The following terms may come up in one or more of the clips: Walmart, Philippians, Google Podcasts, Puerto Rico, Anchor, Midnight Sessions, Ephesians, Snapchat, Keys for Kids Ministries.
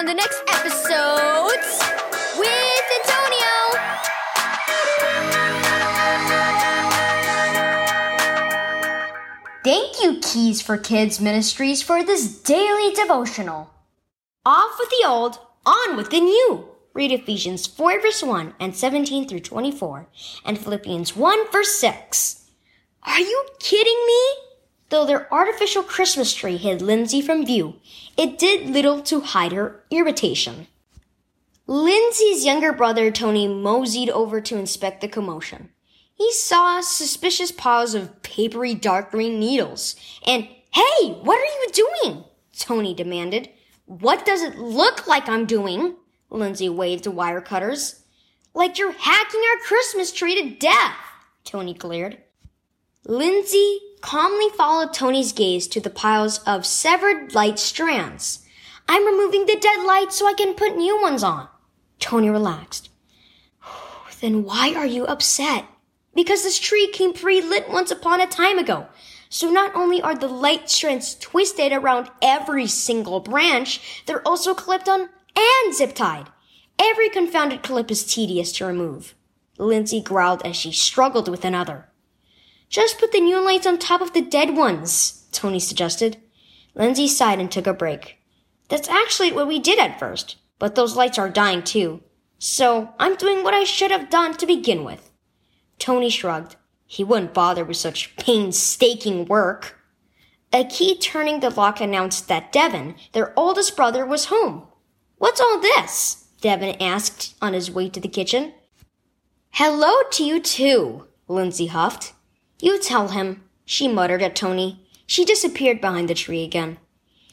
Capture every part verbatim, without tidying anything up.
on the next episodes with Antonio. Thank you, Keys for Kids Ministries, for this daily devotional. Off with the old, on with the new. Read Ephesians four, verse one and seventeen through twenty-four, and Philippians one, verse six. Are you kidding me? Though their artificial Christmas tree hid Lindsay from view, it did little to hide her irritation. Lindsay's younger brother, Tony, moseyed over to inspect the commotion. He saw suspicious piles of papery dark green needles, and, "Hey, what are you doing?" Tony demanded. "What does it look like I'm doing?" Lindsay waved to wire cutters. "Like you're hacking our Christmas tree to death," Tony glared. Lindsay calmly followed Tony's gaze to the piles of severed light strands. "I'm removing the dead lights so I can put new ones on." Tony relaxed. "Then why are you upset?" "Because this tree came pre-lit once upon a time ago. So not only are the light strands twisted around every single branch, they're also clipped on and zip-tied. Every confounded clip is tedious to remove." Lindsay growled as she struggled with another. "Just put the new lights on top of the dead ones," Tony suggested. Lindsay sighed and took a break. "That's actually what we did at first, but those lights are dying too. So I'm doing what I should have done to begin with." Tony shrugged. He wouldn't bother with such painstaking work. A key turning the lock announced that Devin, their oldest brother, was home. "What's all this?" Devin asked on his way to the kitchen. "Hello to you too," Lindsay huffed. "You tell him," she muttered at Tony. She disappeared behind the tree again.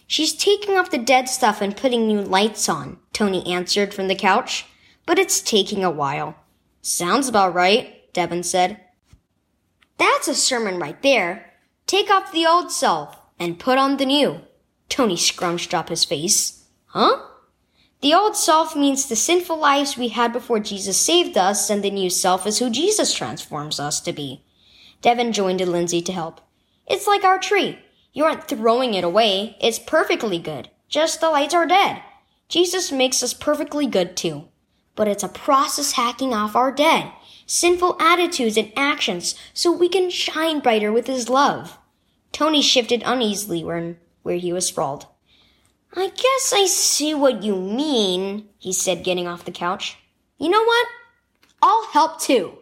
"She's taking off the dead stuff and putting new lights on," Tony answered from the couch. "But it's taking a while." "Sounds about right," Devin said. "That's a sermon right there. Take off the old self and put on the new." Tony scrunched up his face. "Huh?" "The old self means the sinful lives we had before Jesus saved us, and the new self is who Jesus transforms us to be." Devin joined Lindsay to help. "It's like our tree. You aren't throwing it away. It's perfectly good. Just the lights are dead. Jesus makes us perfectly good too. But it's a process hacking off our dead, sinful attitudes and actions so we can shine brighter with his love." Tony shifted uneasily where, where he was sprawled. "I guess I see what you mean," he said, getting off the couch. "You know what? I'll help too.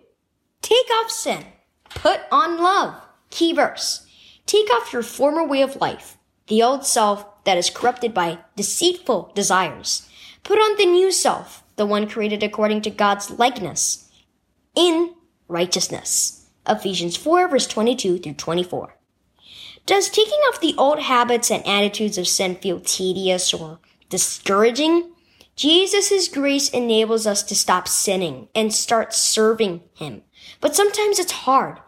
Take off sin. Put on love." Key verse. Take off your former way of life, the old self that is corrupted by deceitful desires. Put on the new self, the one created according to God's likeness, in righteousness. Ephesians four, verse twenty-two through twenty-four. Does taking off the old habits and attitudes of sin feel tedious or discouraging? Jesus' grace enables us to stop sinning and start serving him. But sometimes it's hard.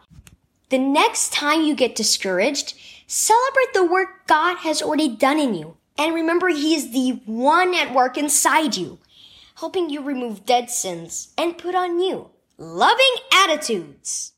The next time you get discouraged, celebrate the work God has already done in you. And remember, he is the one at work inside you, helping you remove dead sins and put on new, loving attitudes.